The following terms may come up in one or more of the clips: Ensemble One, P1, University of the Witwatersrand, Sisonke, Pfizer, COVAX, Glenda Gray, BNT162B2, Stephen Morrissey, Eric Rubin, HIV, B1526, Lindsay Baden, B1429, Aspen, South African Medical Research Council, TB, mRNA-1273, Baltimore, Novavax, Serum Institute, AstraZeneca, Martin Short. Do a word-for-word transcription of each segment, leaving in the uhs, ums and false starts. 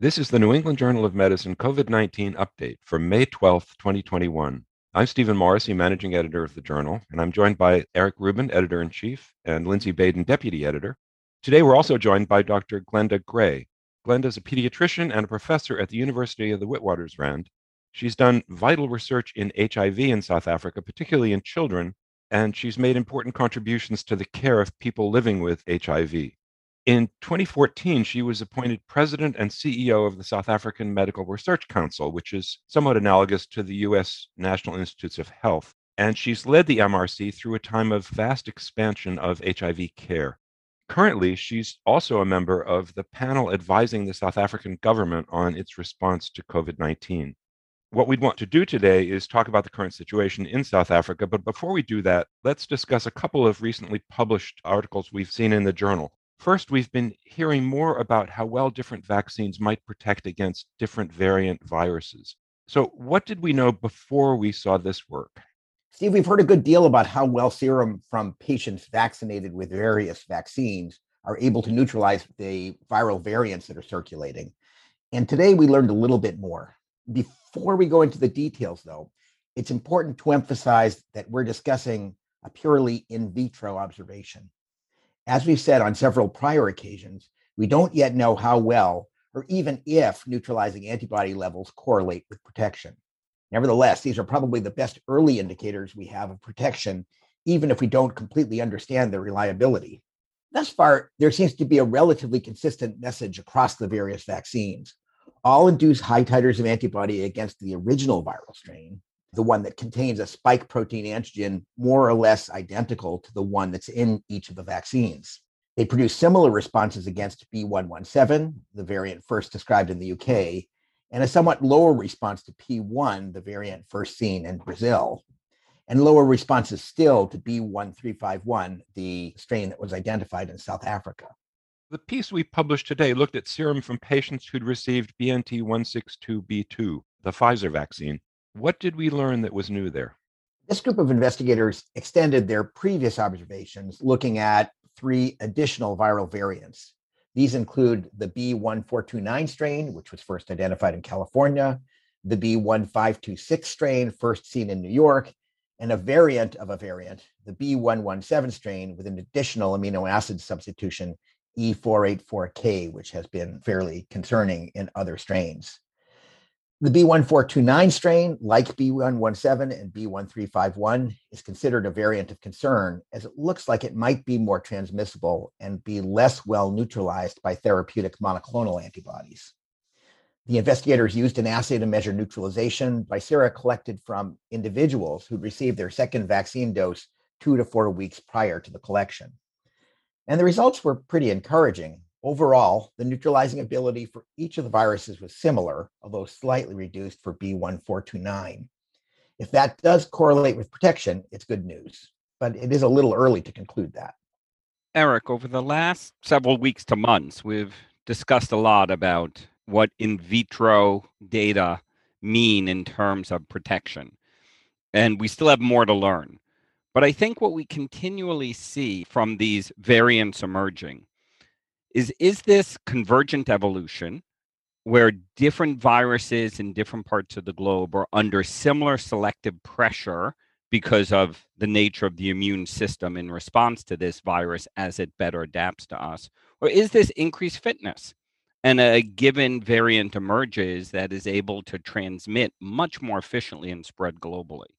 This is the New England Journal of Medicine COVID nineteen update for May twelfth, twenty twenty-one. I'm Stephen Morrissey, managing editor of the journal, and I'm joined by Eric Rubin, editor-in-chief, and Lindsay Baden, deputy editor. Today, we're also joined by Doctor Glenda Gray. Glenda's a pediatrician and a professor at the University of the Witwatersrand. She's done vital research in H I V in South Africa, particularly in children, and she's made important contributions to the care of people living with H I V. In twenty fourteen, she was appointed president and C E O of the South African Medical Research Council, which is somewhat analogous to the U S National Institutes of Health. And she's led the M R C through a time of vast expansion of H I V care. Currently, she's also a member of the panel advising the South African government on its response to COVID nineteen. What we'd want to do today is talk about the current situation in South Africa. But before we do that, let's discuss a couple of recently published articles we've seen in the journal. First, we've been hearing more about how well different vaccines might protect against different variant viruses. So what did we know before we saw this work? Steve, we've heard a good deal about how well serum from patients vaccinated with various vaccines are able to neutralize the viral variants that are circulating. And today we learned a little bit more. Before we go into the details, though, it's important to emphasize that we're discussing a purely in vitro observation. As we've said on several prior occasions, we don't yet know how well or even if neutralizing antibody levels correlate with protection. Nevertheless, these are probably the best early indicators we have of protection, even if we don't completely understand their reliability. Thus far, there seems to be a relatively consistent message across the various vaccines. All induce high titers of antibody against the original viral strain, the one that contains a spike protein antigen more or less identical to the one that's in each of the vaccines. They produce similar responses against B one one seven, the variant first described in the U K, and a somewhat lower response to P one, the variant first seen in Brazil, and lower responses still to B one three five one, the strain that was identified in South Africa. The piece we published today looked at serum from patients who'd received B N T one six two B two, the Pfizer vaccine. What did we learn that was new there? This group of investigators extended their previous observations looking at three additional viral variants. These include the B one four two nine strain, which was first identified in California, the B one five two six strain, first seen in New York, and a variant of a variant, the B one one seven strain, with an additional amino acid substitution, E four eight four K, which has been fairly concerning in other strains. The B one four two nine strain, like B one one seven and B one three five one, is considered a variant of concern as it looks like it might be more transmissible and be less well neutralized by therapeutic monoclonal antibodies. The investigators used an assay to measure neutralization by sera collected from individuals who received their second vaccine dose two to four weeks prior to the collection. And the results were pretty encouraging. Overall, the neutralizing ability for each of the viruses was similar, although slightly reduced for B one four two nine. If that does correlate with protection, it's good news, but it is a little early to conclude that. Eric, over the last several weeks to months, we've discussed a lot about what in vitro data mean in terms of protection, and we still have more to learn. But I think what we continually see from these variants emerging Is, is this convergent evolution where different viruses in different parts of the globe are under similar selective pressure because of the nature of the immune system in response to this virus as it better adapts to us? Or is this increased fitness and a given variant emerges that is able to transmit much more efficiently and spread globally?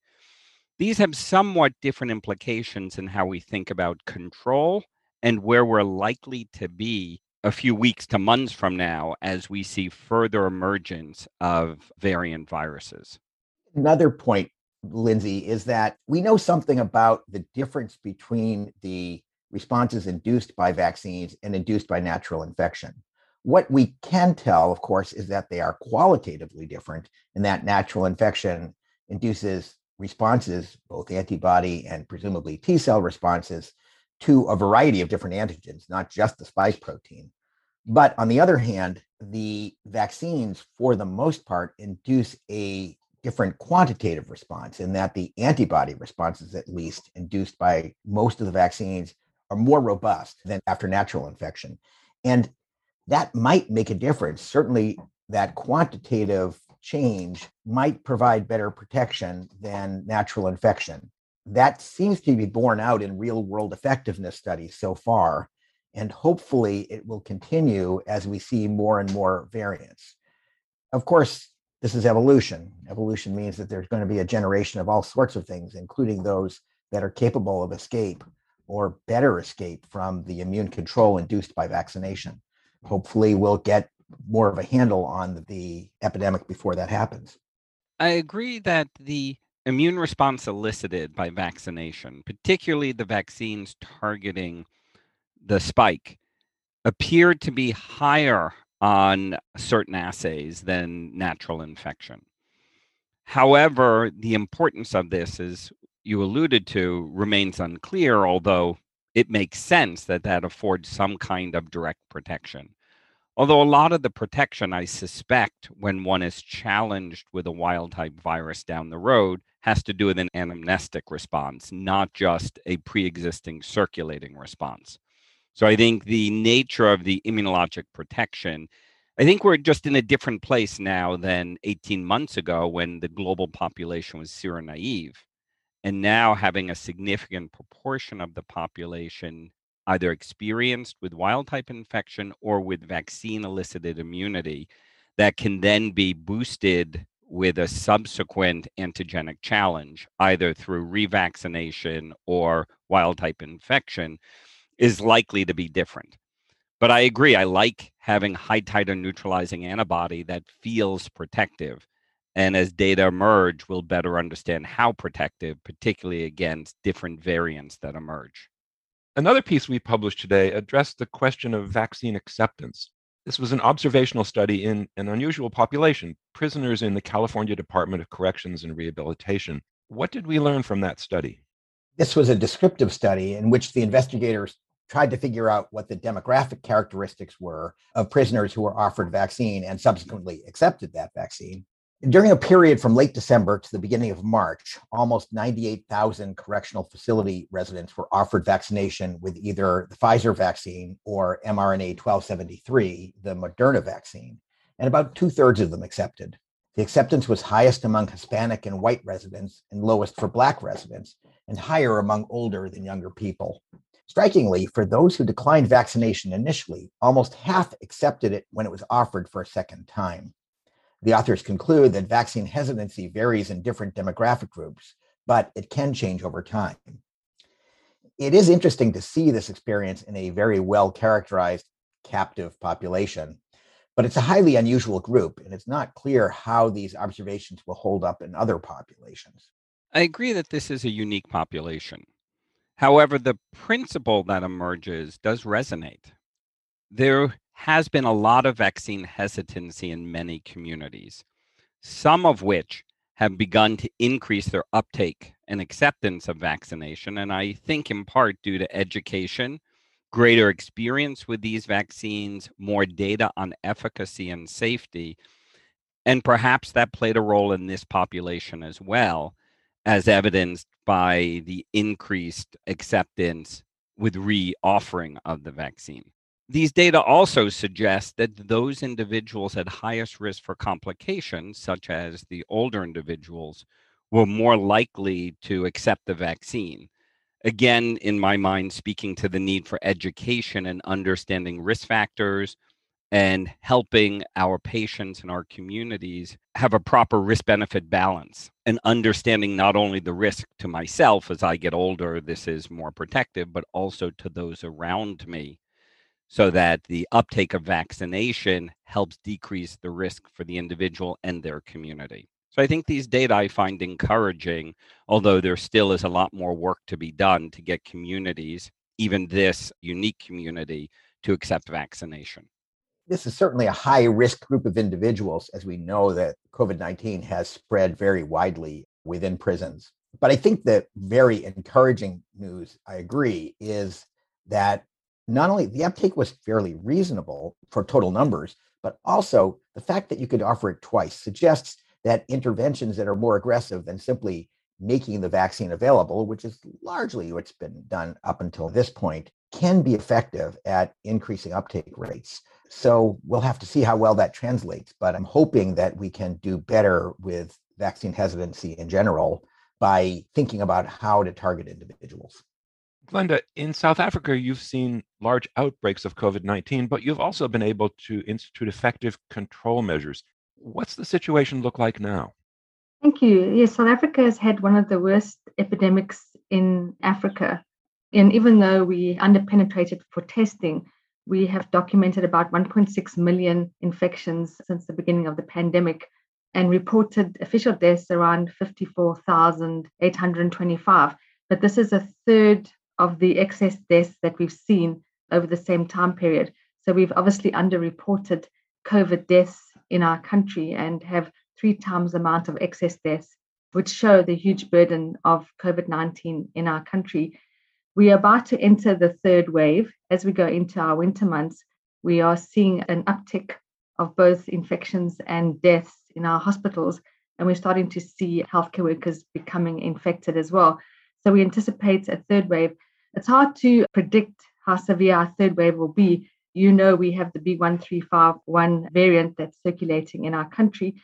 These have somewhat different implications in how we think about control and where we're likely to be a few weeks to months from now as we see further emergence of variant viruses. Another point, Lindsay, is that we know something about the difference between the responses induced by vaccines and induced by natural infection. What we can tell, of course, is that they are qualitatively different and that natural infection induces responses, both antibody and presumably T-cell responses, to a variety of different antigens, not just the spike protein. But on the other hand, the vaccines, for the most part, induce a different quantitative response in that the antibody responses, at least, induced by most of the vaccines are more robust than after natural infection. And that might make a difference. Certainly that quantitative change might provide better protection than natural infection. That seems to be borne out in real-world effectiveness studies so far, and hopefully it will continue as we see more and more variants. Of course, this is evolution. Evolution means that there's going to be a generation of all sorts of things, including those that are capable of escape or better escape from the immune control induced by vaccination. Hopefully we'll get more of a handle on the epidemic before that happens. I agree that the immune response elicited by vaccination, particularly the vaccines targeting the spike, appeared to be higher on certain assays than natural infection. However, the importance of this, as you alluded to, remains unclear, although it makes sense that that affords some kind of direct protection. Although a lot of the protection, I suspect, when one is challenged with a wild-type virus down the road, has to do with an anamnestic response, not just a pre-existing circulating response. So I think the nature of the immunologic protection, I think we're just in a different place now than eighteen months ago when the global population was seronaive. And now having a significant proportion of the population either experienced with wild-type infection or with vaccine-elicited immunity that can then be boosted with a subsequent antigenic challenge, either through revaccination or wild-type infection, is likely to be different. But I agree, I like having high-titer neutralizing antibody that feels protective. And as data emerge, we'll better understand how protective, particularly against different variants that emerge. Another piece we published today addressed the question of vaccine acceptance. This was an observational study in an unusual population, prisoners in the California Department of Corrections and Rehabilitation. What did we learn from that study? This was a descriptive study in which the investigators tried to figure out what the demographic characteristics were of prisoners who were offered vaccine and subsequently accepted that vaccine. During a period from late December to the beginning of March, almost ninety-eight thousand correctional facility residents were offered vaccination with either the Pfizer vaccine or M R N A twelve seventy-three, the Moderna vaccine, and about two-thirds of them accepted. The acceptance was highest among Hispanic and white residents and lowest for Black residents, and higher among older than younger people. Strikingly, for those who declined vaccination initially, almost half accepted it when it was offered for a second time. The authors conclude that vaccine hesitancy varies in different demographic groups, but it can change over time. It is interesting to see this experience in a very well-characterized captive population, but it's a highly unusual group, and it's not clear how these observations will hold up in other populations. I agree that this is a unique population. However, the principle that emerges does resonate. There has been a lot of vaccine hesitancy in many communities, some of which have begun to increase their uptake and acceptance of vaccination, and I think in part due to education, greater experience with these vaccines, more data on efficacy and safety, and perhaps that played a role in this population as well, as evidenced by the increased acceptance with re-offering of the vaccine. These data also suggest that those individuals at highest risk for complications, such as the older individuals, were more likely to accept the vaccine. Again, in my mind, speaking to the need for education and understanding risk factors and helping our patients and our communities have a proper risk-benefit balance and understanding not only the risk to myself as I get older, this is more protective, but also to those around me, so that the uptake of vaccination helps decrease the risk for the individual and their community. So I think these data I find encouraging, although there still is a lot more work to be done to get communities, even this unique community, to accept vaccination. This is certainly a high-risk group of individuals, as we know that COVID nineteen has spread very widely within prisons. But I think the very encouraging news, I agree, is that not only the uptake was fairly reasonable for total numbers, but also the fact that you could offer it twice suggests that interventions that are more aggressive than simply making the vaccine available, which is largely what's been done up until this point, can be effective at increasing uptake rates. So we'll have to see how well that translates, but I'm hoping that we can do better with vaccine hesitancy in general by thinking about how to target individuals. Glenda, in South Africa, you've seen large outbreaks of COVID nineteen, but you've also been able to institute effective control measures. What's the situation look like now? Thank you. Yes, South Africa has had one of the worst epidemics in Africa. And even though we underpenetrated for testing, we have documented about one point six million infections since the beginning of the pandemic and reported official deaths around fifty-four thousand eight hundred twenty-five. But this is a third of the excess deaths that we've seen over the same time period. So we've obviously underreported COVID deaths in our country and have three times the amount of excess deaths, which show the huge burden of COVID nineteen in our country. We are about to enter the third wave. As we go into our winter months, we are seeing an uptick of both infections and deaths in our hospitals, and we're starting to see healthcare workers becoming infected as well. So we anticipate a third wave. It's hard to predict how severe our third wave will be. You know, we have the B one three five one variant that's circulating in our country.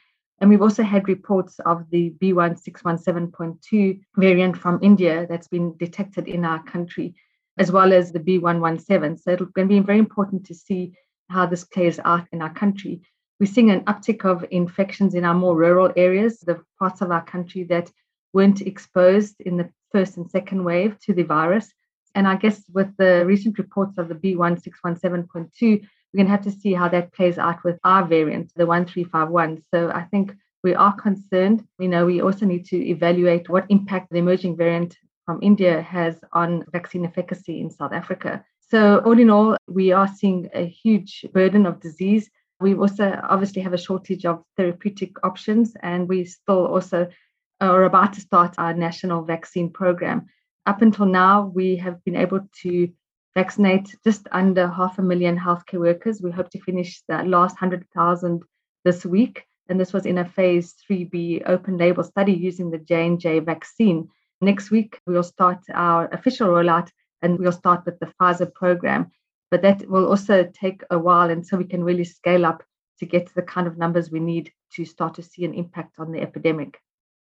And we've also had reports of the B one six one seven point two variant from India that's been detected in our country, as well as the B one one seven. So it's going to be very important to see how this plays out in our country. We're seeing an uptick of infections in our more rural areas, the parts of our country that weren't exposed in the first and second wave to the virus. And I guess with the recent reports of the B one six one seven point two, we're going to have to see how that plays out with our variant, the one three five one. So I think we are concerned. You know, we also need to evaluate what impact the emerging variant from India has on vaccine efficacy in South Africa. So all in all, we are seeing a huge burden of disease. We also obviously have a shortage of therapeutic options, and we still also are about to start our national vaccine program. Up until now, we have been able to vaccinate just under half a million healthcare workers. We hope to finish the last one hundred thousand this week. And this was in a phase three B open label study using the J and J vaccine. Next week, we'll start our official rollout and we'll start with the Pfizer program. But that will also take a while, and so we can really scale up to get to the kind of numbers we need to start to see an impact on the epidemic.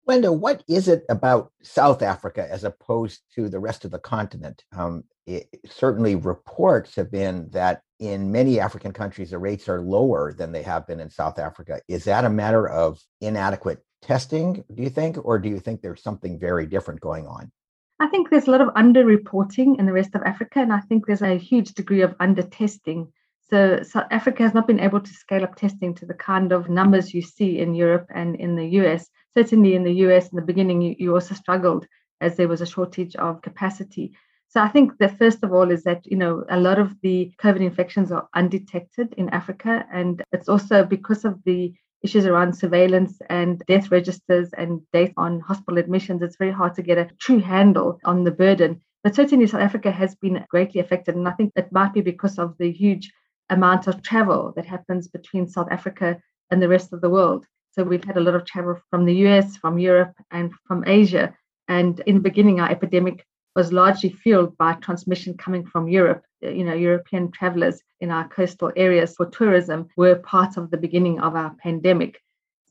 Glenda, what is it about South Africa as opposed to the rest of the continent? Um, it, certainly reports have been that in many African countries, the rates are lower than they have been in South Africa. Is that a matter of inadequate testing, do you think? Or do you think there's something very different going on? I think there's a lot of underreporting in the rest of Africa, and I think there's a huge degree of undertesting. So South Africa has not been able to scale up testing to the kind of numbers you see in Europe and in the U S. Certainly in the U S in the beginning, you, you also struggled as there was a shortage of capacity. So I think that first of all is that, you know, a lot of the COVID infections are undetected in Africa. And it's also because of the issues around surveillance and death registers and data on hospital admissions, it's very hard to get a true handle on the burden. But certainly South Africa has been greatly affected. And I think it might be because of the huge amount of travel that happens between South Africa and the rest of the world. So we've had a lot of travel from the U S, from Europe, and from Asia. And in the beginning, our epidemic was largely fueled by transmission coming from Europe. You know, European travelers in our coastal areas for tourism were part of the beginning of our pandemic.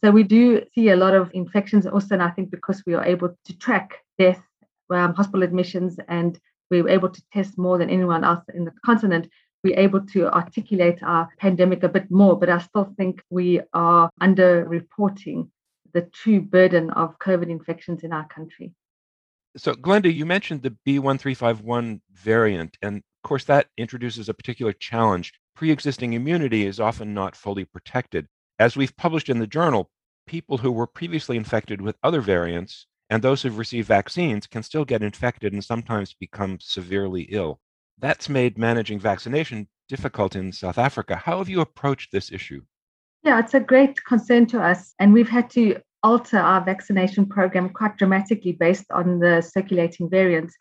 So we do see a lot of infections also, and I think because we are able to track death, um, hospital admissions, and we were able to test more than anyone else in the continent, we're able to articulate our pandemic a bit more, but I still think we are underreporting the true burden of COVID infections in our country. So, Glenda, you mentioned the B one three five one variant, and of course that introduces a particular challenge. Pre-existing immunity is often not fully protected. As we've published in the journal, people who were previously infected with other variants and those who've received vaccines can still get infected and sometimes become severely ill. That's made managing vaccination difficult in South Africa. How have you approached this issue? Yeah, it's a great concern to us. And we've had to alter our vaccination program quite dramatically based on the circulating variants.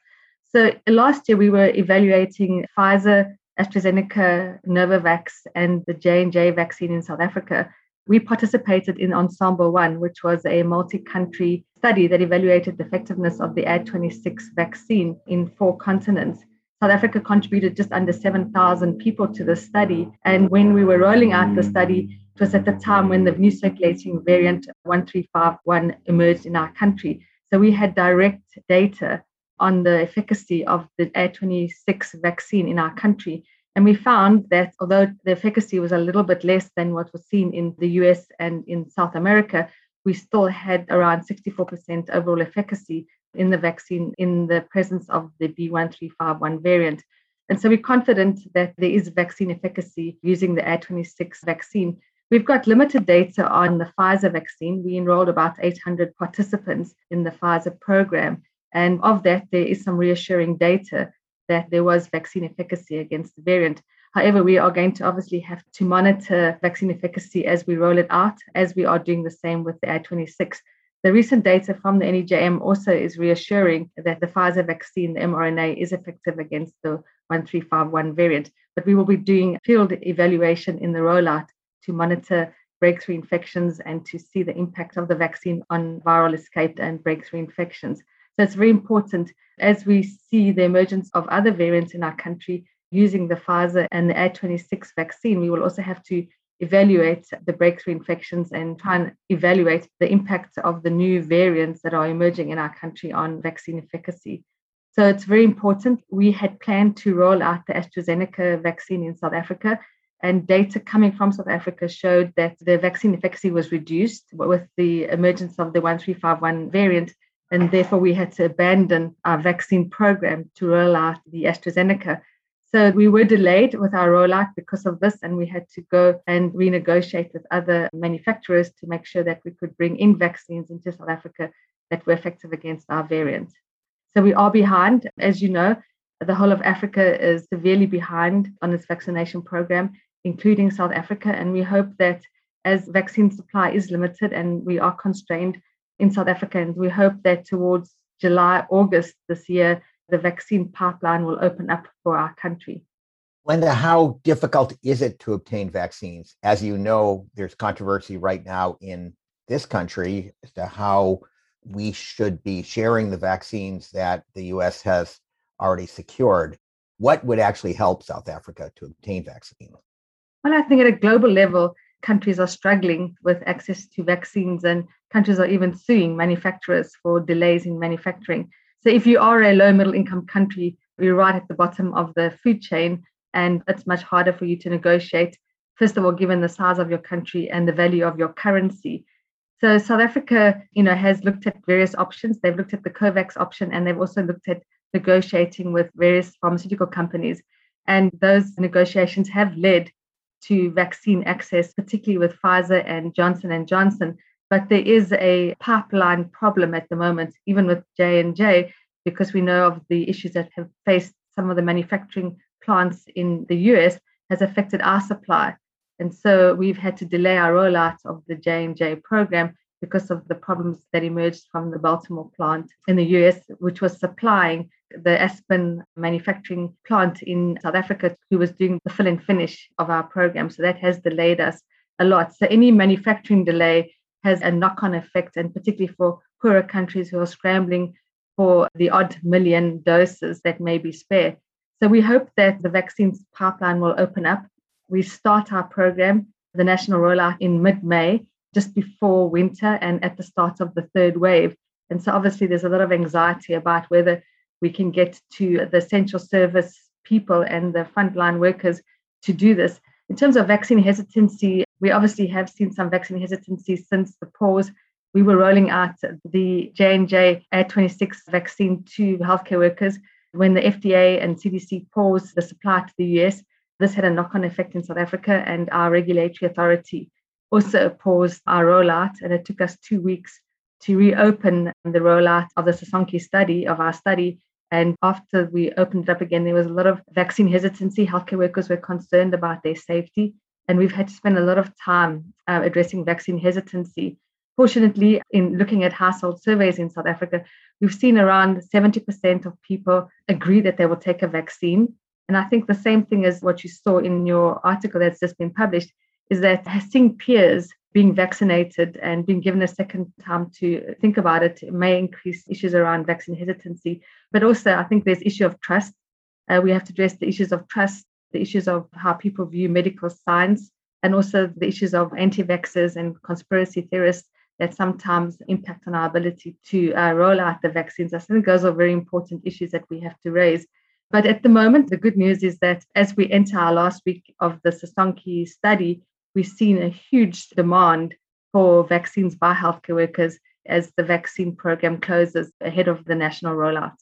So last year, we were evaluating Pfizer, AstraZeneca, Novavax, and the J and J vaccine in South Africa. We participated in Ensemble One, which was a multi-country study that evaluated the effectiveness of the A D twenty-six vaccine in four continents. South Africa contributed just under seven thousand people to the study. And when we were rolling out the study, it was at the time when the new circulating variant one three five one emerged in our country. So we had direct data on the efficacy of the A twenty-six vaccine in our country. And we found that although the efficacy was a little bit less than what was seen in the U S and in South America, we still had around sixty-four percent overall efficacy in the vaccine in the presence of the B one three five one variant. And so we're confident that there is vaccine efficacy using the A twenty-six vaccine. We've got limited data on the Pfizer vaccine. We enrolled about eight hundred participants in the Pfizer program. And of that, there is some reassuring data that there was vaccine efficacy against the variant. However, we are going to obviously have to monitor vaccine efficacy as we roll it out, as we are doing the same with the A twenty-six. The recent data from the N E J M also is reassuring that the Pfizer vaccine, the mRNA, is effective against the one three five one variant. But we will be doing field evaluation in the rollout to monitor breakthrough infections and to see the impact of the vaccine on viral escaped and breakthrough infections. So it's very important as we see the emergence of other variants in our country using the Pfizer and the A twenty-six vaccine, we will also have to evaluate the breakthrough infections and try and evaluate the impact of the new variants that are emerging in our country on vaccine efficacy. So it's very important. We had planned to roll out the AstraZeneca vaccine in South Africa, and data coming from South Africa showed that the vaccine efficacy was reduced with the emergence of the one three five one variant. And therefore, we had to abandon our vaccine program to roll out the AstraZeneca. So we were delayed with our rollout because of this, and we had to go and renegotiate with other manufacturers to make sure that we could bring in vaccines into South Africa that were effective against our variant. So we are behind. As you know, the whole of Africa is severely behind on its vaccination program, including South Africa. And we hope that as vaccine supply is limited and we are constrained in South Africa, and we hope that towards July, August this year, the vaccine pipeline will open up for our country. Glenda, how difficult is it to obtain vaccines? As you know, there's controversy right now in this country as to how we should be sharing the vaccines that the U S has already secured. What would actually help South Africa to obtain vaccines? Well, I think at a global level, countries are struggling with access to vaccines, and countries are even suing manufacturers for delays in manufacturing. So if you are a low middle income country, you're right at the bottom of the food chain, and it's much harder for you to negotiate, first of all, given the size of your country and the value of your currency. So South Africa, you know, has looked at various options. They've looked at the COVAX option, and they've also looked at negotiating with various pharmaceutical companies. And those negotiations have led to vaccine access, particularly with Pfizer and Johnson and Johnson. But there is a pipeline problem at the moment, even with J and J, because we know of the issues that have faced some of the manufacturing plants in the U S has affected our supply. And so we've had to delay our rollout of the J and J program because of the problems that emerged from the Baltimore plant in the U S, which was supplying the Aspen manufacturing plant in South Africa, who was doing the fill and finish of our program. So that has delayed us a lot. So any manufacturing delay has a knock-on effect, and particularly for poorer countries who are scrambling for the odd million doses that may be spare. So we hope that the vaccines pipeline will open up. We start our program, the national rollout, in mid-May, just before winter and at the start of the third wave. And so obviously there's a lot of anxiety about whether we can get to the essential service people and the frontline workers to do this. In terms of vaccine hesitancy, we obviously have seen some vaccine hesitancy since the pause. We were rolling out the J and J A twenty-six vaccine to healthcare workers. When the F D A and C D C paused the supply to the U S, this had a knock-on effect in South Africa, and our regulatory authority also paused our rollout. And it took us two weeks to reopen the rollout of the Sisonke study, of our study. And after we opened it up again, there was a lot of vaccine hesitancy. Healthcare workers were concerned about their safety. And we've had to spend a lot of time uh, addressing vaccine hesitancy. Fortunately, in looking at household surveys in South Africa, we've seen around seventy percent of people agree that they will take a vaccine. And I think the same thing as what you saw in your article that's just been published is that seeing peers being vaccinated and being given a second time to think about it may increase issues around vaccine hesitancy. But also, I think there's issue of trust. Uh, we have to address the issues of trust, the issues of how people view medical science, and also the issues of anti-vaxxers and conspiracy theorists that sometimes impact on our ability to uh, roll out the vaccines. I think those are very important issues that we have to raise. But at the moment, the good news is that as we enter our last week of the Sisonke study, we've seen a huge demand for vaccines by healthcare workers as the vaccine program closes ahead of the national rollout.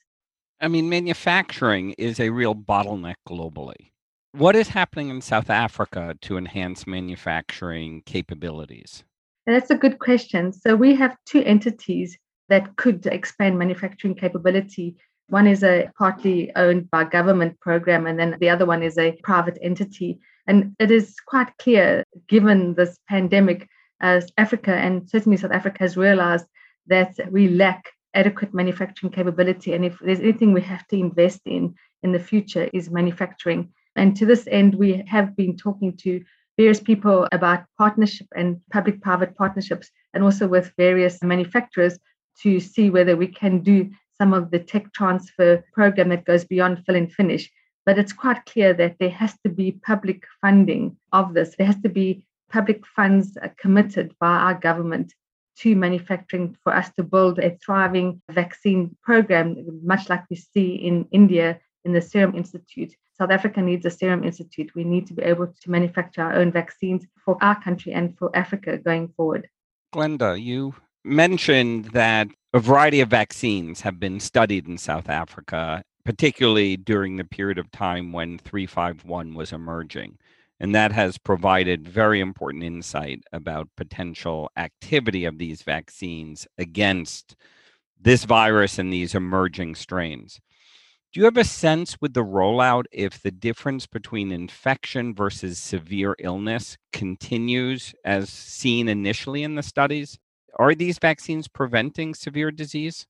I mean, manufacturing is a real bottleneck globally. What is happening in South Africa to enhance manufacturing capabilities? That's a good question. So we have two entities that could expand manufacturing capability. One is a partly owned by government program, and then the other one is a private entity. And it is quite clear, given this pandemic, as Africa and certainly South Africa has realized that we lack adequate manufacturing capability. And if there's anything we have to invest in in the future is manufacturing. And to this end, we have been talking to various people about partnership and public-private partnerships, and also with various manufacturers to see whether we can do some of the tech transfer program that goes beyond fill and finish. But it's quite clear that there has to be public funding of this. There has to be public funds committed by our government to manufacturing for us to build a thriving vaccine program, much like we see in India in the Serum Institute. South Africa needs a Serum Institute. We need to be able to manufacture our own vaccines for our country and for Africa going forward. Glenda, you mentioned that a variety of vaccines have been studied in South Africa, particularly during the period of time when three five one was emerging. And that has provided very important insight about potential activity of these vaccines against this virus and these emerging strains. Do you have a sense with the rollout if the difference between infection versus severe illness continues as seen initially in the studies? Are these vaccines preventing severe disease?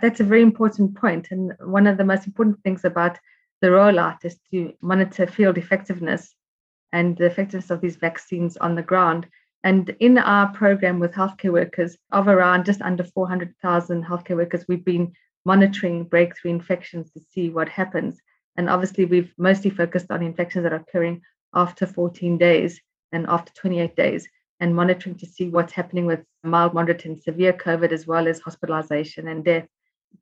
That's a very important point. And one of the most important things about the rollout is to monitor field effectiveness and the effectiveness of these vaccines on the ground. And in our program with healthcare workers of around just under four hundred thousand healthcare workers, we've been monitoring breakthrough infections to see what happens. And obviously, we've mostly focused on infections that are occurring after fourteen days and after twenty-eight days, and monitoring to see what's happening with mild, moderate, and severe COVID, as well as hospitalization and death.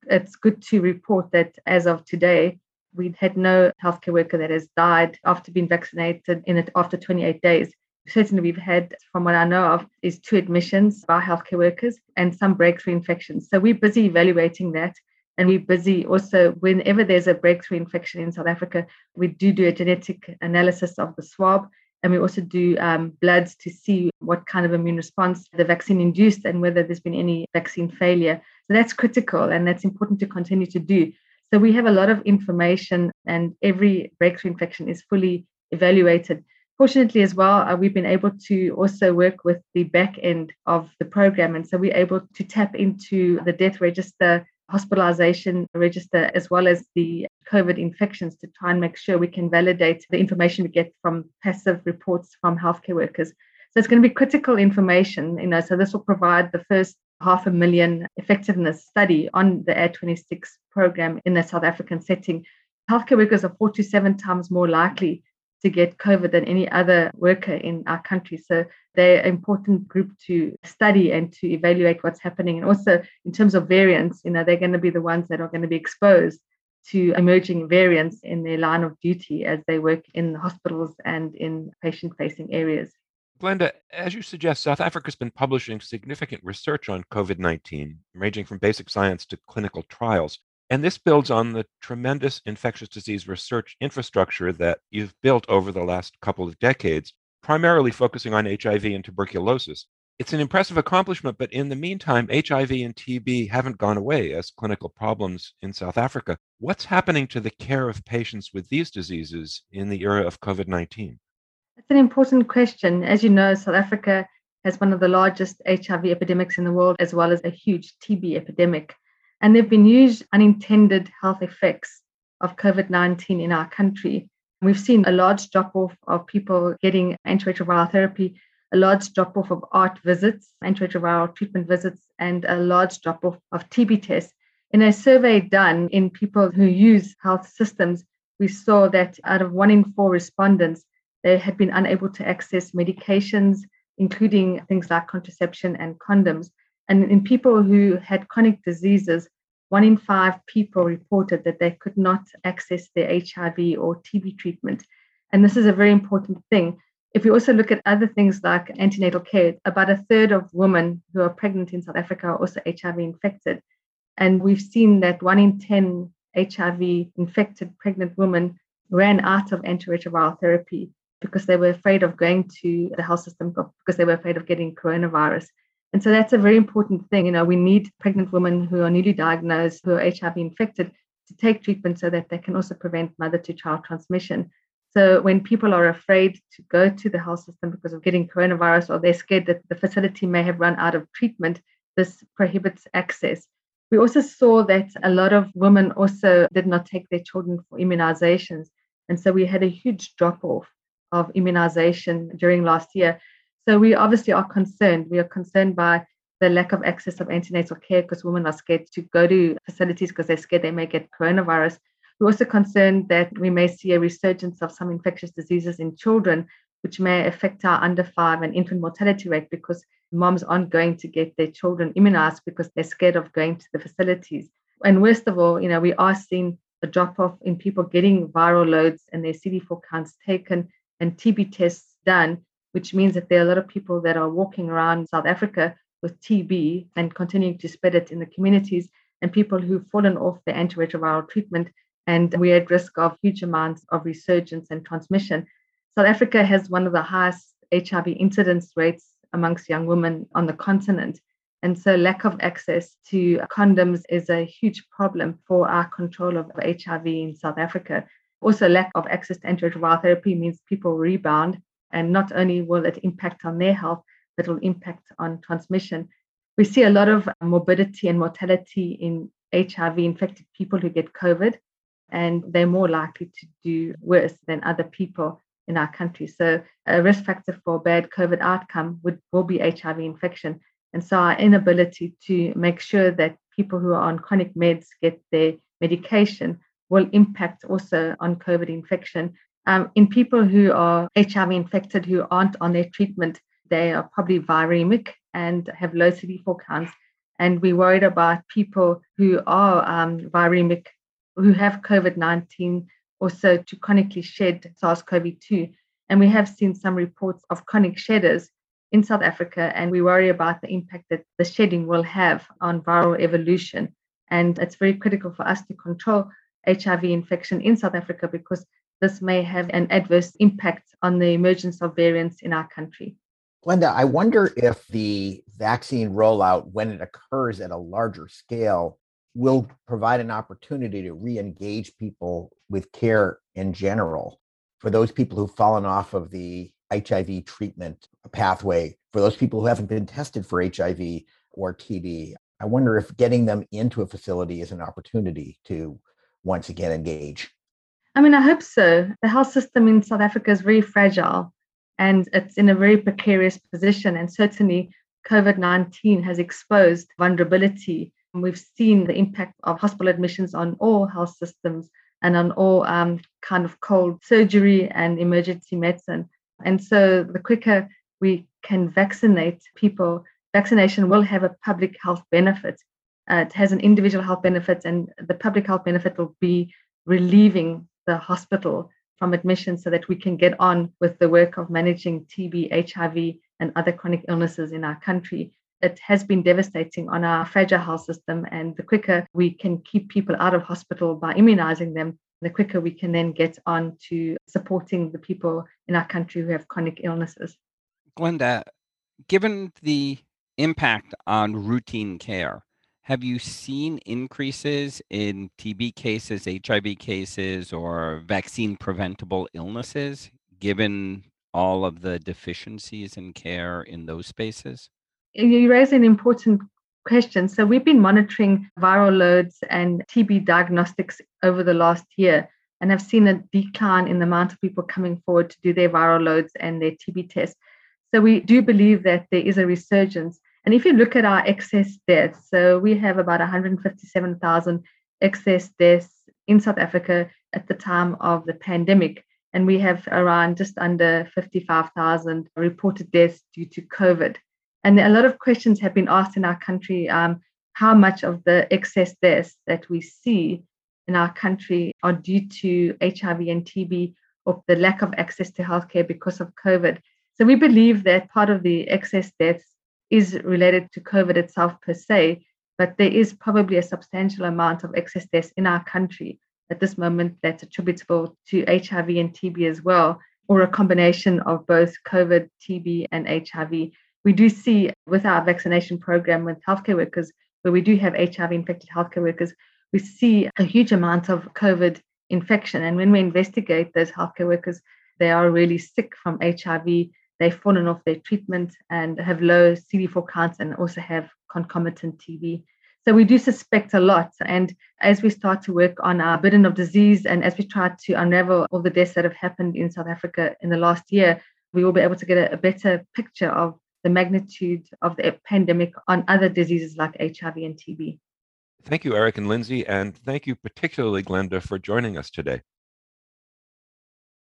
It's good to report that as of today, we've had no healthcare worker that has died after being vaccinated in it after twenty-eight days. Certainly we've had, from what I know of, is two admissions by healthcare workers and some breakthrough infections. So we're busy evaluating that. And we're busy also, whenever there's a breakthrough infection in South Africa, we do do a genetic analysis of the swab. And we also do um, bloods to see what kind of immune response the vaccine induced and whether there's been any vaccine failure. So that's critical and that's important to continue to do. So we have a lot of information and every breakthrough infection is fully evaluated. Fortunately as well, we've been able to also work with the back end of the program. And so we're able to tap into the death register, hospitalization register, as well as the COVID infections to try and make sure we can validate the information we get from passive reports from healthcare workers. So it's going to be critical information, you know, so this will provide the first half a million effectiveness study on the Ad twenty-six program in the South African setting. Healthcare workers are four to seven times more likely to get COVID than any other worker in our country. So they're an important group to study and to evaluate what's happening. And also in terms of variants, you know, they're going to be the ones that are going to be exposed to emerging variants in their line of duty as they work in hospitals and in patient-facing areas. Glenda, as you suggest, South Africa's been publishing significant research on COVID nineteen, ranging from basic science to clinical trials. And this builds on the tremendous infectious disease research infrastructure that you've built over the last couple of decades, primarily focusing on H I V and tuberculosis. It's an impressive accomplishment, but in the meantime, H I V and T B haven't gone away as clinical problems in South Africa. What's happening to the care of patients with these diseases in the era of COVID nineteen? That's an important question. As you know, South Africa has one of the largest H I V epidemics in the world, as well as a huge T B epidemic. And there have been huge unintended health effects of COVID nineteen in our country. We've seen a large drop-off of people getting antiretroviral therapy, a large drop-off of A R T visits, antiretroviral treatment visits, and a large drop-off of T B tests. In a survey done in people who use health systems, we saw that out of one in four respondents, they had been unable to access medications, including things like contraception and condoms. And in people who had chronic diseases, one in five people reported that they could not access their H I V or T B treatment. And this is a very important thing. If we also look at other things like antenatal care, about a third of women who are pregnant in South Africa are also H I V infected. And we've seen that one in ten H I V infected pregnant women ran out of antiretroviral therapy because they were afraid of going to the health system, because they were afraid of getting coronavirus. And so that's a very important thing. You know, we need pregnant women who are newly diagnosed, who are H I V infected, to take treatment so that they can also prevent mother-to-child transmission. So when people are afraid to go to the health system because of getting coronavirus, or they're scared that the facility may have run out of treatment, this prohibits access. We also saw that a lot of women also did not take their children for immunizations. And so we had a huge drop-off of immunization during last year. So we obviously are concerned. We are concerned by the lack of access of antenatal care because women are scared to go to facilities because they're scared they may get coronavirus. We're also concerned that we may see a resurgence of some infectious diseases in children, which may affect our under five and infant mortality rate because moms aren't going to get their children immunized because they're scared of going to the facilities. And worst of all, you know, we are seeing a drop-off in people getting viral loads and their C D four counts taken and T B tests done, which means that there are a lot of people that are walking around South Africa with T B and continuing to spread it in the communities, and people who've fallen off their antiretroviral treatment, and we're at risk of huge amounts of resurgence and transmission. South Africa has one of the highest H I V incidence rates amongst young women on the continent. And so lack of access to condoms is a huge problem for our control of H I V in South Africa. Also, lack of access to antiretroviral therapy means people rebound. And not only will it impact on their health, but it will impact on transmission. We see a lot of morbidity and mortality in H I V-infected people who get COVID, and they're more likely to do worse than other people in our country. So a risk factor for bad COVID outcome would will be H I V infection. And so our inability to make sure that people who are on chronic meds get their medication will impact also on COVID infection. Um, in people who are H I V infected who aren't on their treatment, they are probably viremic and have low C D four counts. And we're worried about people who are um, viremic, who have COVID nineteen, also to chronically shed SARS-C o V two. And we have seen some reports of chronic shedders in South Africa, and we worry about the impact that the shedding will have on viral evolution. And it's very critical for us to control H I V infection in South Africa because this may have an adverse impact on the emergence of variants in our country. Glenda, I wonder if the vaccine rollout, when it occurs at a larger scale, will provide an opportunity to re-engage people with care in general. For those people who've fallen off of the H I V treatment pathway, for those people who haven't been tested for H I V or T B, I wonder if getting them into a facility is an opportunity to once again engage. I mean, I hope so. The health system in South Africa is very fragile and it's in a very precarious position. And certainly COVID nineteen has exposed vulnerability. And we've seen the impact of hospital admissions on all health systems and on all um, kind of cold surgery and emergency medicine. And so the quicker we can vaccinate people, vaccination will have a public health benefit. Uh, it has an individual health benefit, and the public health benefit will be relieving the hospital from admission so that we can get on with the work of managing T B, H I V, and other chronic illnesses in our country. It has been devastating on our fragile health system, and the quicker we can keep people out of hospital by immunizing them, the quicker we can then get on to supporting the people in our country who have chronic illnesses. Glenda, given the impact on routine care, have you seen increases in T B cases, H I V cases, or vaccine-preventable illnesses, given all of the deficiencies in care in those spaces? You raise an important question. So we've been monitoring viral loads and T B diagnostics over the last year and have seen a decline in the amount of people coming forward to do their viral loads and their T B tests. So we do believe that there is a resurgence. And if you look at our excess deaths, so we have about one hundred fifty-seven thousand excess deaths in South Africa at the time of the pandemic. And we have around just under fifty-five thousand reported deaths due to COVID. And a lot of questions have been asked in our country, um, how much of the excess deaths that we see in our country are due to H I V and T B or the lack of access to healthcare because of COVID. So we believe that part of the excess deaths is related to COVID itself per se, but there is probably a substantial amount of excess deaths in our country at this moment that's attributable to H I V and T B as well, or a combination of both COVID, T B, and H I V. We do see with our vaccination program with healthcare workers, where we do have H I V-infected healthcare workers, we see a huge amount of COVID infection. And when we investigate those healthcare workers, they are really sick from H I V. They've fallen off their treatment and have low C D four counts and also have concomitant T B. So we do suspect a lot. And as we start to work on our burden of disease and as we try to unravel all the deaths that have happened in South Africa in the last year, we will be able to get a, a better picture of the magnitude of the pandemic on other diseases like H I V and T B. Thank you, Eric and Lindsay, and thank you particularly, Glenda, for joining us today.